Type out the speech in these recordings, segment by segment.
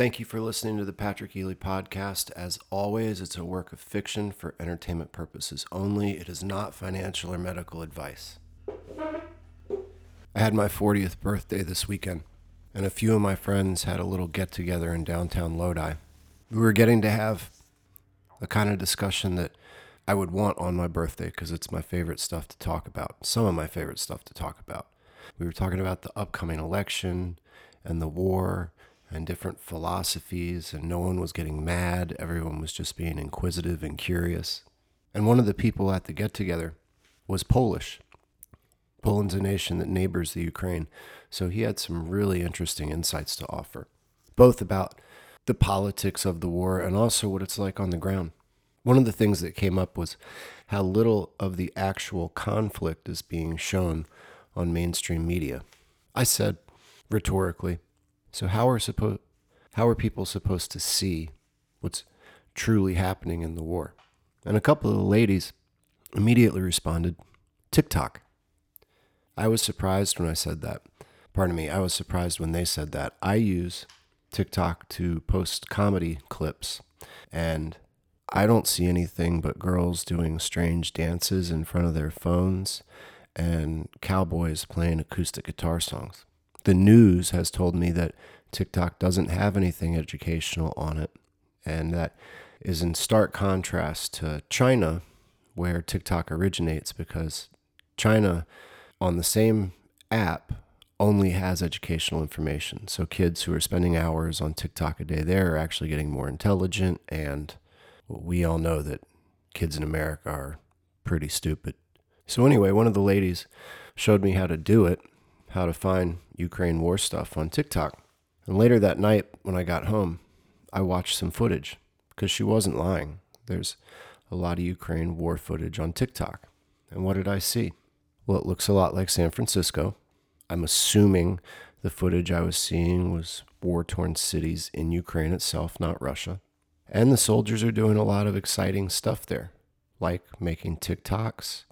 Thank you for listening to the Patrick Ely podcast. As always, it's a work of fiction for entertainment purposes only. It is not financial or medical advice. I had my 40th birthday this weekend, and a few of my friends had a little get-together in downtown Lodi. We were getting to have the kind of discussion that I would want on my birthday because it's my favorite stuff to talk about, some of my favorite stuff to talk about. We were talking about the upcoming election and the war and different philosophies, and no one was getting mad. Everyone was just being inquisitive and curious. And one of the people at the get-together was Polish. Poland's a nation that neighbors the Ukraine, so he had some really interesting insights to offer, both about the politics of the war and also what it's like on the ground. One of the things that came up was how little of the actual conflict is being shown on mainstream media. I said, rhetorically, so how are people supposed to see what's truly happening in the war? And a couple of the ladies immediately responded, TikTok. I was surprised when I said that. Pardon me, I was surprised when they said that. I use TikTok to post comedy clips, and I don't see anything but girls doing strange dances in front of their phones and cowboys playing acoustic guitar songs. The news has told me that TikTok doesn't have anything educational on it, and that is in stark contrast to China, where TikTok originates, because China, on the same app, only has educational information. So kids who are spending hours on TikTok a day there are actually getting more intelligent, and we all know that kids in America are pretty stupid. So anyway, one of the ladies showed me how to do it, how to find Ukraine war stuff on TikTok. And later that night when I got home, I watched some footage because she wasn't lying. There's a lot of Ukraine war footage on TikTok. And what did I see? Well, it looks a lot like San Francisco. I'm assuming the footage I was seeing was war-torn cities in Ukraine itself, not Russia. And the soldiers are doing a lot of exciting stuff there, like making TikToks,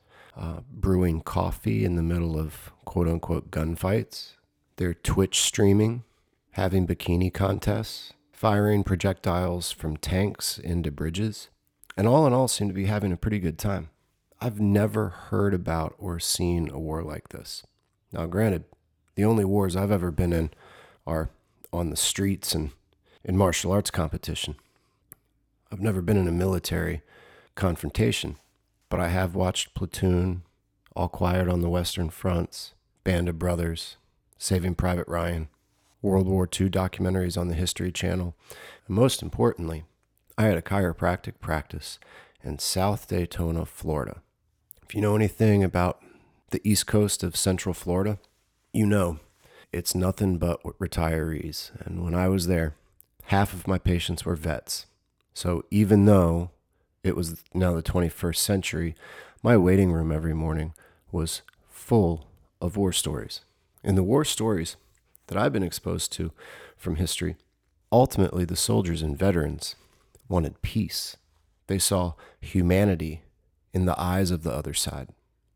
brewing coffee in the middle of quote-unquote gunfights. They're Twitch streaming, having bikini contests, firing projectiles from tanks into bridges, and all in all seem to be having a pretty good time. I've never heard about or seen a war like this. Now, granted, the only wars I've ever been in are on the streets and in martial arts competition. I've never been in a military confrontation, but I have watched Platoon, All Quiet on the Western Front, Band of Brothers, Saving Private Ryan, World War II documentaries on the History Channel, and most importantly, I had a chiropractic practice in South Daytona, Florida. If you know anything about the East Coast of Central Florida, you know it's nothing but retirees. And when I was there, half of my patients were vets. So even though it was now the 21st century, my waiting room every morning was full of war stories. And the war stories that I've been exposed to from history, ultimately the soldiers and veterans wanted peace. They saw humanity in the eyes of the other side,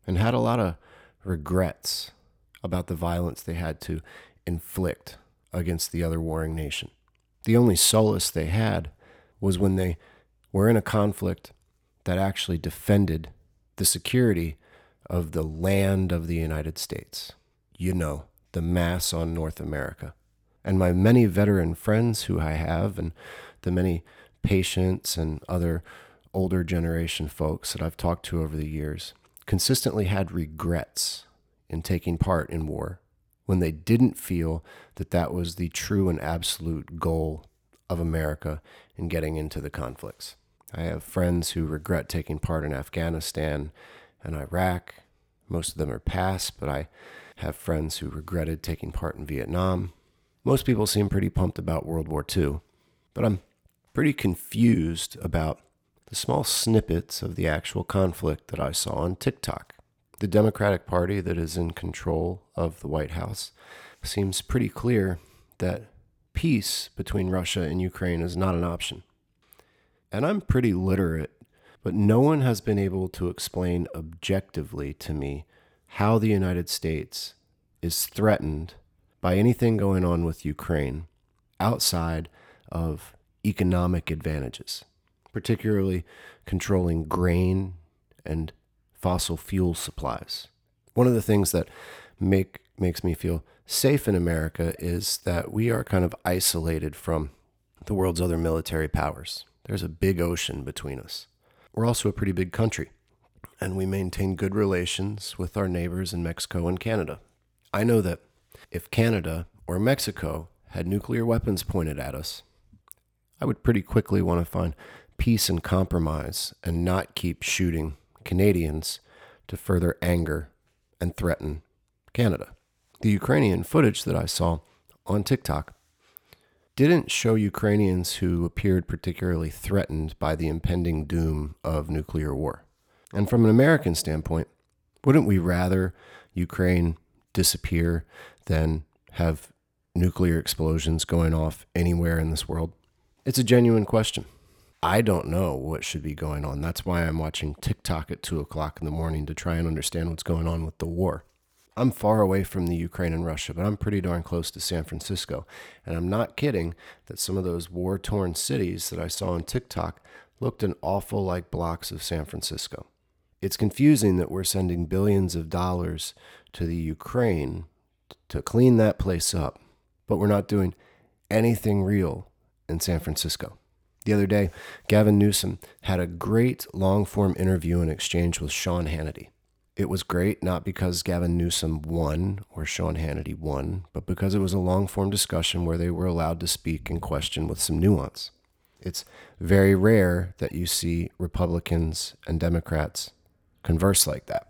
and had a lot of regrets about the violence they had to inflict against the other warring nation. The only solace they had was when they were in a conflict that actually defended the security of the land of the United States. You know, the mass on North America. And my many veteran friends who I have, and the many patients and other older generation folks that I've talked to over the years, consistently had regrets in taking part in war when they didn't feel that that was the true and absolute goal of America in getting into the conflicts. I have friends who regret taking part in Afghanistan and Iraq. Most of them are past, but I have friends who regretted taking part in Vietnam. Most people seem pretty pumped about World War II, but I'm pretty confused about the small snippets of the actual conflict that I saw on TikTok. The Democratic Party that is in control of the White House seems pretty clear that peace between Russia and Ukraine is not an option. And I'm pretty literate, but no one has been able to explain objectively to me how the United States is threatened by anything going on with Ukraine outside of economic advantages, particularly controlling grain and fossil fuel supplies. One of the things that makes me feel safe in America is that we are kind of isolated from the world's other military powers. There's a big ocean between us. We're also a pretty big country, and we maintain good relations with our neighbors in Mexico and Canada. I know that if Canada or Mexico had nuclear weapons pointed at us, I would pretty quickly want to find peace and compromise and not keep shooting Canadians to further anger and threaten Canada. The Ukrainian footage that I saw on TikTok didn't show Ukrainians who appeared particularly threatened by the impending doom of nuclear war. And from an American standpoint, wouldn't we rather Ukraine disappear than have nuclear explosions going off anywhere in this world? It's a genuine question. I don't know what should be going on. That's why I'm watching TikTok at 2 o'clock in the morning to try and understand what's going on with the war. I'm far away from the Ukraine and Russia, but I'm pretty darn close to San Francisco. And I'm not kidding that some of those war-torn cities that I saw on TikTok looked an awful like blocks of San Francisco. It's confusing that we're sending billions of dollars to the Ukraine to clean that place up, but we're not doing anything real in San Francisco. The other day, Gavin Newsom had a great long-form interview and exchange with Sean Hannity. It was great, not because Gavin Newsom won or Sean Hannity won, but because it was a long-form discussion where they were allowed to speak and question with some nuance. It's very rare that you see Republicans and Democrats converse like that.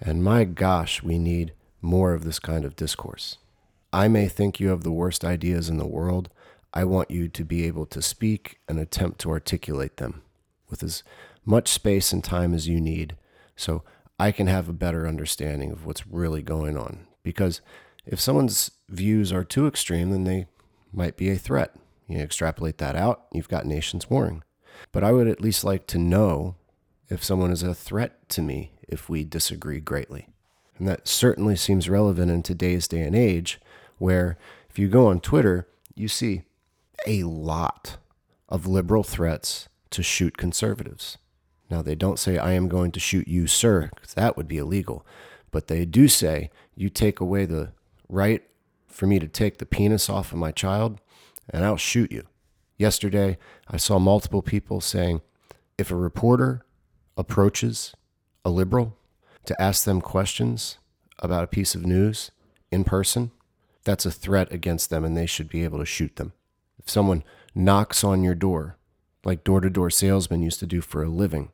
And my gosh, we need more of this kind of discourse. I may think you have the worst ideas in the world. I want you to be able to speak and attempt to articulate them with as much space and time as you need so I can have a better understanding of what's really going on. Because if someone's views are too extreme, then they might be a threat. You extrapolate that out, you've got nations warring. But I would at least like to know if someone is a threat to me if we disagree greatly. And that certainly seems relevant in today's day and age, where if you go on Twitter, you see a lot of liberal threats to shoot conservatives. Now, they don't say, I am going to shoot you, sir, because that would be illegal. But they do say, you take away the right for me to take the penis off of my child, and I'll shoot you. Yesterday, I saw multiple people saying, if a reporter approaches a liberal to ask them questions about a piece of news in person, that's a threat against them, and they should be able to shoot them. If someone knocks on your door, like door-to-door salesmen used to do for a living,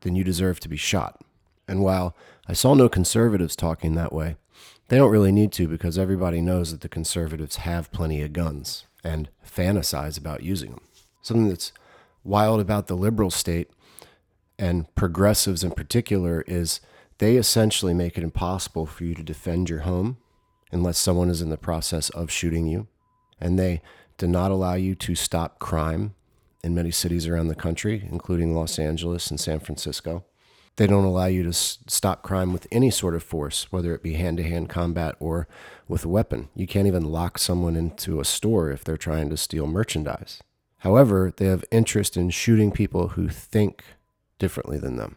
then you deserve to be shot. And while I saw no conservatives talking that way, they don't really need to because everybody knows that the conservatives have plenty of guns and fantasize about using them. Something that's wild about the liberal state and progressives in particular is they essentially make it impossible for you to defend your home unless someone is in the process of shooting you. And they do not allow you to stop crime in many cities around the country, including Los Angeles and San Francisco. They don't allow you to stop crime with any sort of force, whether it be hand-to-hand combat or with a weapon. You can't even lock someone into a store if they're trying to steal merchandise. However, they have interest in shooting people who think differently than them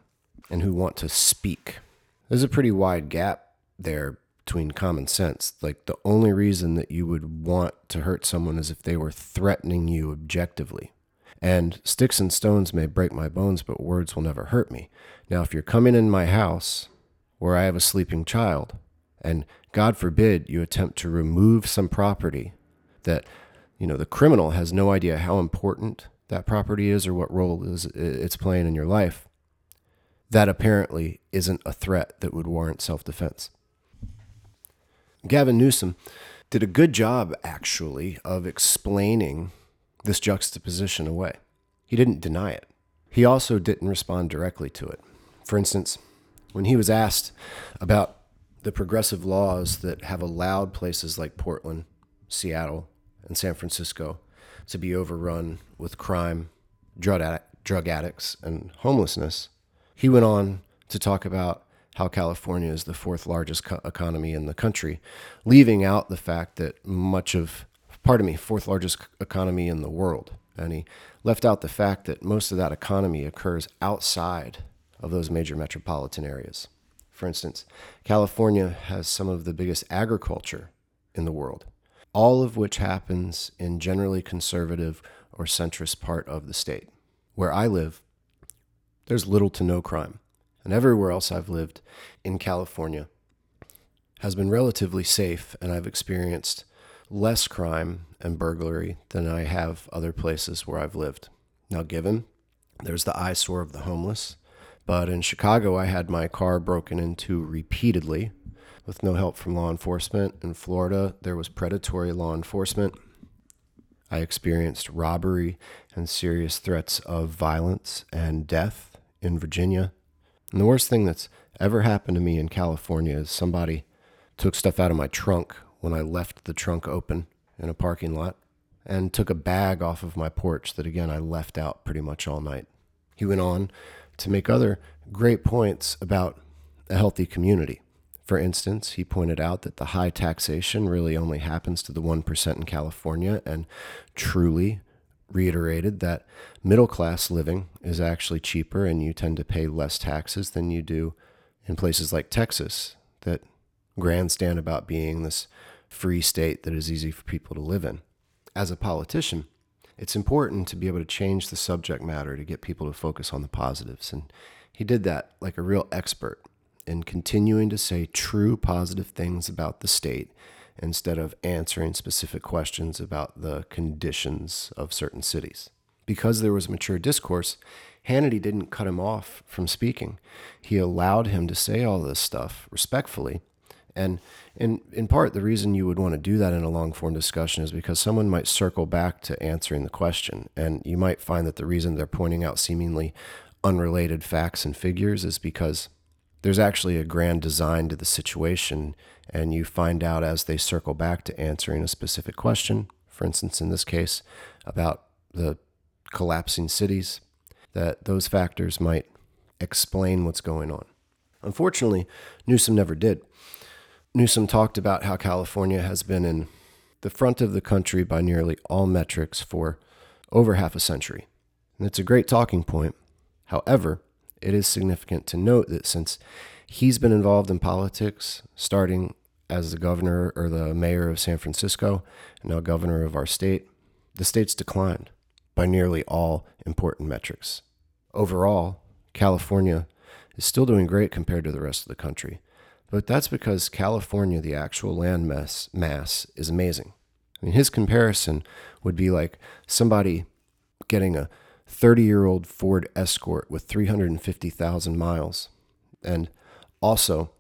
and who want to speak. There's a pretty wide gap there between common sense. Like, the only reason that you would want to hurt someone is if they were threatening you objectively. And sticks and stones may break my bones, but words will never hurt me. Now, if you're coming in my house where I have a sleeping child, and God forbid you attempt to remove some property that, the criminal has no idea how important that property is or what role it's playing in your life, that apparently isn't a threat that would warrant self-defense. Gavin Newsom did a good job, actually, of explaining this juxtaposition away. He didn't deny it. He also didn't respond directly to it. For instance, when he was asked about the progressive laws that have allowed places like Portland, Seattle, and San Francisco to be overrun with crime, drug addicts, and homelessness, he went on to talk about how California is the fourth largest economy in the country, leaving out the fact that 4th largest economy in the world And he left out the fact that most of that economy occurs outside of those major metropolitan areas. For instance, California has some of the biggest agriculture in the world, all of which happens in generally conservative or centrist part of the state. Where I live, there's little to no crime. And everywhere else I've lived in California has been relatively safe, and I've experienced less crime and burglary than I have other places where I've lived. Now, given there's the eyesore of the homeless, but in Chicago, I had my car broken into repeatedly with no help from law enforcement. In Florida, there was predatory law enforcement. I experienced robbery and serious threats of violence and death in Virginia. And the worst thing that's ever happened to me in California is somebody took stuff out of my trunk when I left the trunk open in a parking lot, and took a bag off of my porch that, again, I left out pretty much all night. He went on to make other great points about a healthy community. For instance, he pointed out that the high taxation really only happens to the 1% in California, and truly reiterated that middle-class living is actually cheaper and you tend to pay less taxes than you do in places like Texas that grandstand about being this free state that is easy for people to live in. As a politician, it's important to be able to change the subject matter to get people to focus on the positives. And he did that like a real expert in continuing to say true positive things about the state instead of answering specific questions about the conditions of certain cities. Because there was mature discourse, Hannity didn't cut him off from speaking. He allowed him to say all this stuff respectfully. And in part, the reason you would want to do that in a long-form discussion is because someone might circle back to answering the question, and you might find that the reason they're pointing out seemingly unrelated facts and figures is because there's actually a grand design to the situation, and you find out as they circle back to answering a specific question, for instance, in this case, about the collapsing cities, that those factors might explain what's going on. Unfortunately, Newsom never did. Newsom talked about how California has been in the front of the country by nearly all metrics for over half a century. And it's a great talking point. However, it is significant to note that since he's been involved in politics, starting as the governor or the mayor of San Francisco, and now governor of our state, the state's declined by nearly all important metrics. Overall, California is still doing great compared to the rest of the country. But that's because California, the actual land mass is amazing. I mean, his comparison would be like somebody getting a 30-year-old Ford Escort with 350,000 miles and also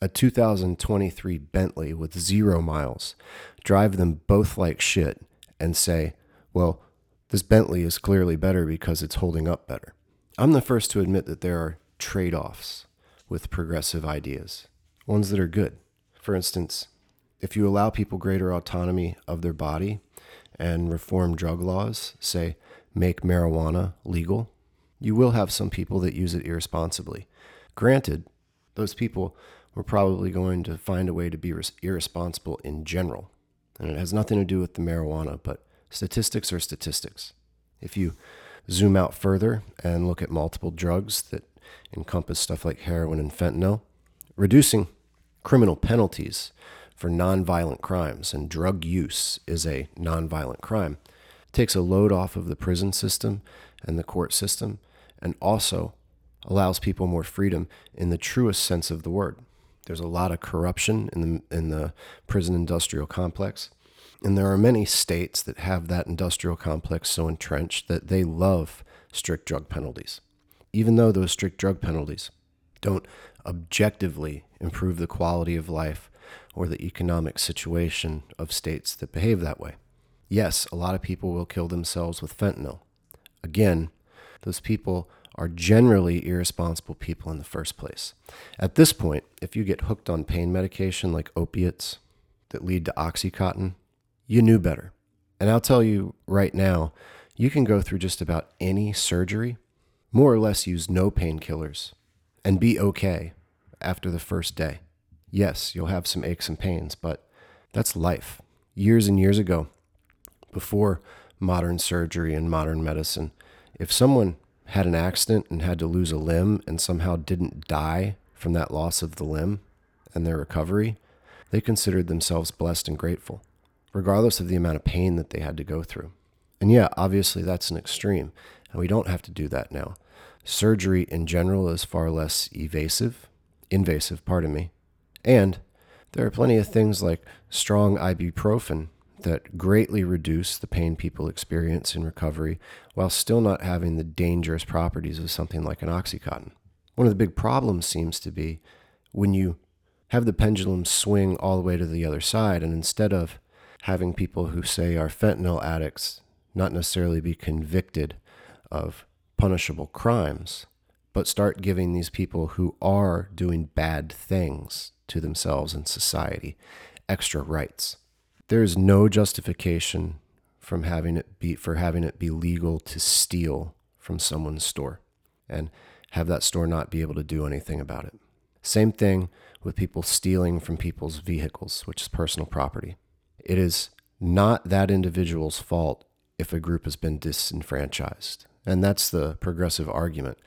a 2023 Bentley with 0 miles, drive them both like shit and say, well, this Bentley is clearly better because it's holding up better. I'm the first to admit that there are trade-offs with progressive ideas. Ones that are good. For instance, if you allow people greater autonomy of their body and reform drug laws, say, make marijuana legal, you will have some people that use it irresponsibly. Granted, those people were probably going to find a way to be irresponsible in general. And it has nothing to do with the marijuana, but statistics are statistics. If you zoom out further and look at multiple drugs that encompass stuff like heroin and fentanyl, reducing criminal penalties for nonviolent crimes, and drug use is a nonviolent crime, takes a load off of the prison system and the court system, and also allows people more freedom in the truest sense of the word. There's a lot of corruption in the prison industrial complex, and there are many states that have that industrial complex so entrenched that they love strict drug penalties, even though those strict drug penalties don't objectively improve the quality of life or the economic situation of states that behave that way. Yes, a lot of people will kill themselves with fentanyl. Again, those people are generally irresponsible people in the first place. At this point, if you get hooked on pain medication like opiates that lead to Oxycontin, you knew better. And I'll tell you right now, you can go through just about any surgery, more or less use no painkillers, and be okay after the first day. Yes, you'll have some aches and pains, but that's life. Years and years ago, before modern surgery and modern medicine. If someone had an accident and had to lose a limb and somehow didn't die from that loss of the limb and their recovery, they considered themselves blessed and grateful, regardless of the amount of pain that they had to go through. And yeah, obviously that's an extreme, and we don't have to do that now. Surgery in general is far less invasive, and there are plenty of things like strong ibuprofen that greatly reduce the pain people experience in recovery while still not having the dangerous properties of something like an Oxycontin. One of the big problems seems to be when you have the pendulum swing all the way to the other side, and instead of having people who say are fentanyl addicts not necessarily be convicted of punishable crimes, but start giving these people who are doing bad things to themselves and society extra rights. There is no justification for having it be legal to steal from someone's store and have that store not be able to do anything about it. Same thing with people stealing from people's vehicles, which is personal property. It is not that individual's fault if a group has been disenfranchised. And that's the progressive argument,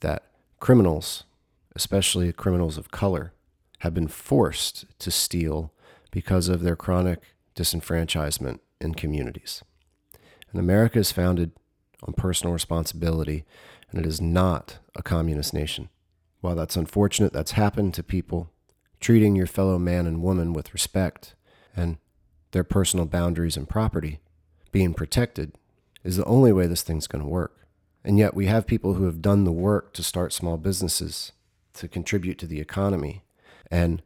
that criminals, especially criminals of color, have been forced to steal because of their chronic disenfranchisement in communities. And America is founded on personal responsibility, and it is not a communist nation. While that's unfortunate, that's happened to people. Treating your fellow man and woman with respect and their personal boundaries and property being protected is the only way this thing's going to work. And yet we have people who have done the work to start small businesses, to contribute to the economy, and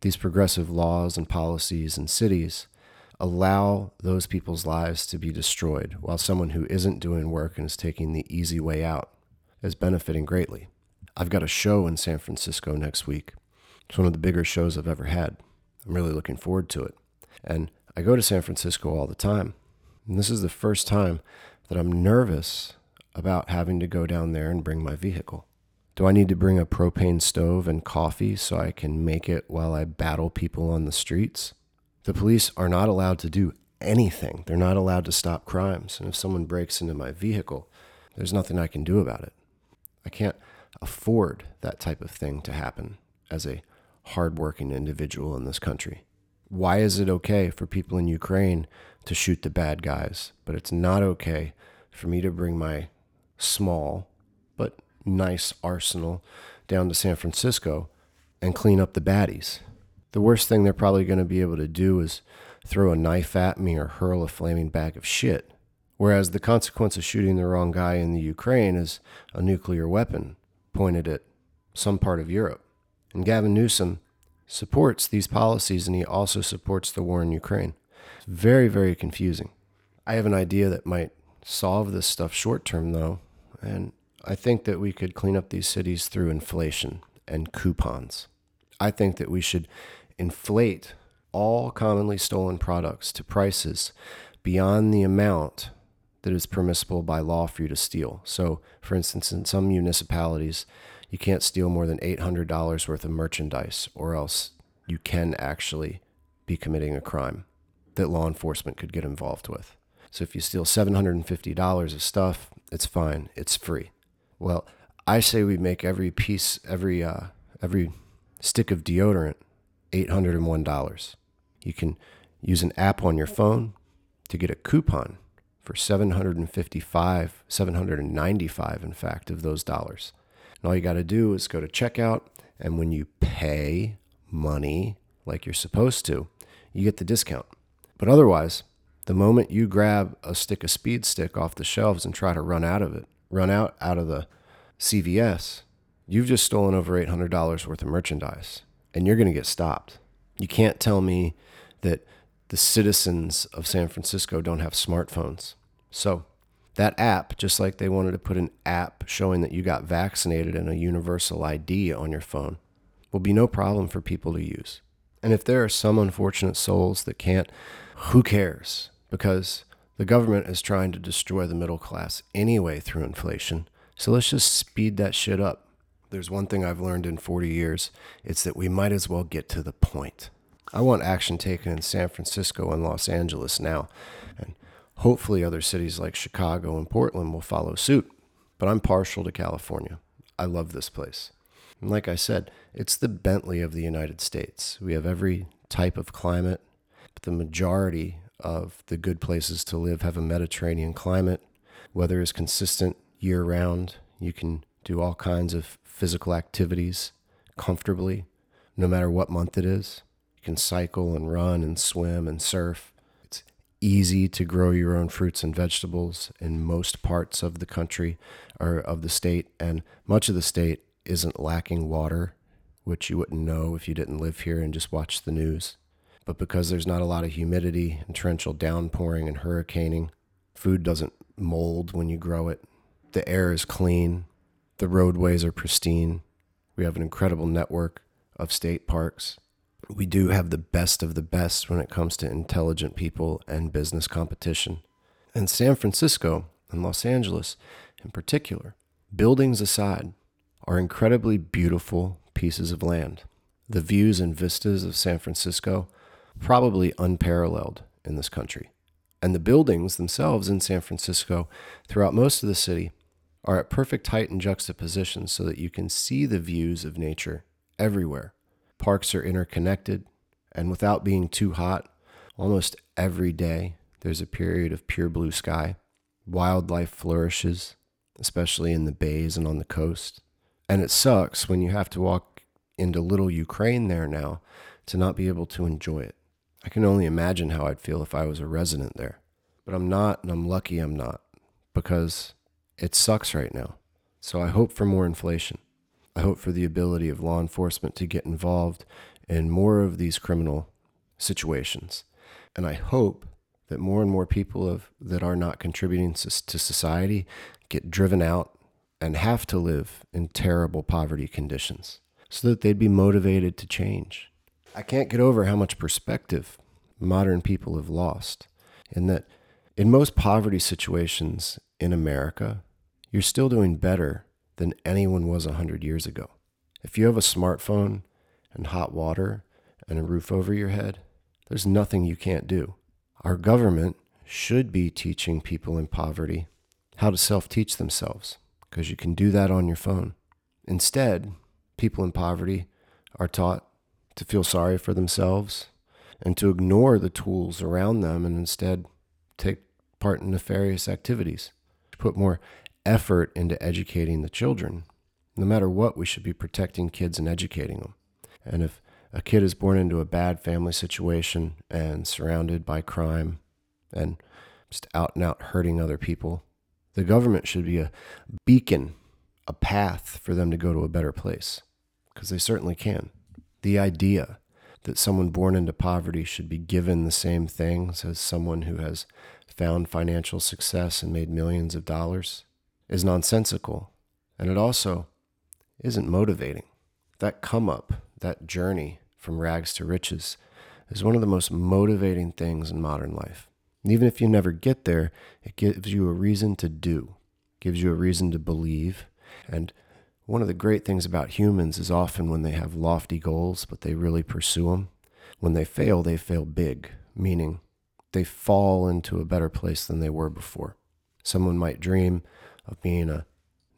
these progressive laws and policies and cities allow those people's lives to be destroyed, while someone who isn't doing work and is taking the easy way out is benefiting greatly. I've got a show in San Francisco next week. It's one of the bigger shows I've ever had. I'm really looking forward to it. And I go to San Francisco all the time. And this is the first time that I'm nervous about having to go down there and bring my vehicle. Do I need to bring a propane stove and coffee so I can make it while I battle people on the streets? The police are not allowed to do anything. They're not allowed to stop crimes. And if someone breaks into my vehicle, there's nothing I can do about it. I can't afford that type of thing to happen as a hardworking individual in this country. Why is it okay for people in Ukraine to shoot the bad guys, but it's not okay for me to bring my small but nice arsenal down to San Francisco and clean up the baddies? The worst thing they're probably going to be able to do is throw a knife at me or hurl a flaming bag of shit. Whereas the consequence of shooting the wrong guy in the Ukraine is a nuclear weapon pointed at some part of Europe. And Gavin Newsom supports these policies, and he also supports the war in Ukraine. It's very, very confusing. I have an idea that might solve this stuff short term, though, and I think that we could clean up these cities through inflation and coupons. I think that we should inflate all commonly stolen products to prices beyond the amount that is permissible by law for you to steal. So, for instance, in some municipalities, you can't steal more than $800 worth of merchandise, or else you can actually be committing a crime that law enforcement could get involved with. So if you steal $750 of stuff, it's fine, it's free. Well, I say we make every stick of deodorant $801. You can use an app on your phone to get a coupon for $795, in fact, of those dollars. And all you got to do is go to checkout, and when you pay money like you're supposed to, you get the discount. But otherwise, the moment you grab a stick of Speed Stick off the shelves and try to run out of the CVS, you've just stolen over $800 worth of merchandise, and you're going to get stopped. You can't tell me that the citizens of San Francisco don't have smartphones. So that app, just like they wanted to put an app showing that you got vaccinated and a universal ID on your phone, will be no problem for people to use. And if there are some unfortunate souls that can't, who cares? Because the government is trying to destroy the middle class anyway through inflation. So let's just speed that shit up. There's one thing I've learned in 40 years. It's that we might as well get to the point. I want action taken in San Francisco and Los Angeles now. And Hopefully other cities like Chicago and Portland will follow suit. But I'm partial to California. I love this place. And like I said, it's the Bentley of the United States. We have every type of climate. But the majority of the good places to live have a Mediterranean climate. Weather is consistent year-round. You can do all kinds of physical activities comfortably, no matter what month it is. You can cycle and run and swim and surf. It's easy to grow your own fruits and vegetables in most parts of the country or of the state, and much of the state isn't lacking water, which you wouldn't know if you didn't live here and just watch the news. But because there's not a lot of humidity and torrential downpouring and hurricaning, food doesn't mold when you grow it. The air is clean. The roadways are pristine. We have an incredible network of state parks. We do have the best of the best when it comes to intelligent people and business competition. And San Francisco and Los Angeles in particular, buildings aside, are incredibly beautiful pieces of land. The views and vistas of San Francisco probably unparalleled in this country. And the buildings themselves in San Francisco throughout most of the city are at perfect height and juxtaposition so that you can see the views of nature everywhere. Parks are interconnected, and without being too hot, almost every day there's a period of pure blue sky. Wildlife flourishes, especially in the bays and on the coast. And it sucks when you have to walk into little Ukraine there now to not be able to enjoy it. I can only imagine how I'd feel if I was a resident there. But I'm not, and I'm lucky I'm not, because it sucks right now. So I hope for more inflation. I hope for the ability of law enforcement to get involved in more of these criminal situations. And I hope that more and more people that are not contributing to society get driven out and have to live in terrible poverty conditions so that they'd be motivated to change. I can't get over how much perspective modern people have lost, in that in most poverty situations in America, you're still doing better than anyone was 100 years ago. If you have a smartphone and hot water and a roof over your head, there's nothing you can't do. Our government should be teaching people in poverty how to self-teach themselves, because you can do that on your phone. Instead, people in poverty are taught to feel sorry for themselves and to ignore the tools around them and instead take part in nefarious activities. Put more effort into educating the children. No matter what, we should be protecting kids and educating them. And if a kid is born into a bad family situation and surrounded by crime and just out and out hurting other people, the government should be a beacon, a path for them to go to a better place, because they certainly can. The idea that someone born into poverty should be given the same things as someone who has found financial success and made millions of dollars is nonsensical, and it also isn't motivating. That come up, that journey from rags to riches, is one of the most motivating things in modern life. And even if you never get there, it gives you a reason to do, gives you a reason to believe. And one of the great things about humans is often when they have lofty goals, but they really pursue them, when they fail big, meaning they fall into a better place than they were before. Someone might dream of being a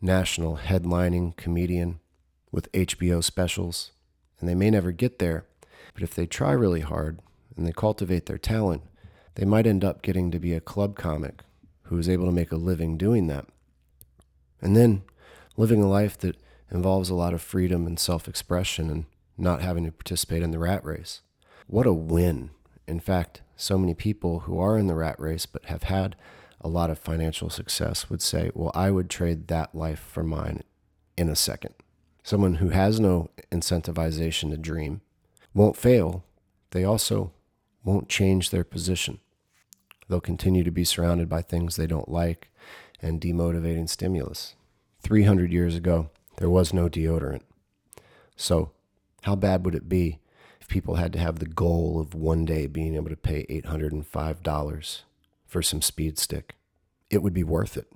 national headlining comedian with HBO specials, and they may never get there, but if they try really hard and they cultivate their talent, they might end up getting to be a club comic who is able to make a living doing that. And then living a life that involves a lot of freedom and self-expression and not having to participate in the rat race. What a win. In fact, so many people who are in the rat race but have had a lot of financial success would say, well, I would trade that life for mine in a second. Someone who has no incentivization to dream won't fail. They also won't change their position. They'll continue to be surrounded by things they don't like and demotivating stimulus. 300 years ago, there was no deodorant. So how bad would it be if people had to have the goal of one day being able to pay $805 for some Speed Stick? It would be worth it.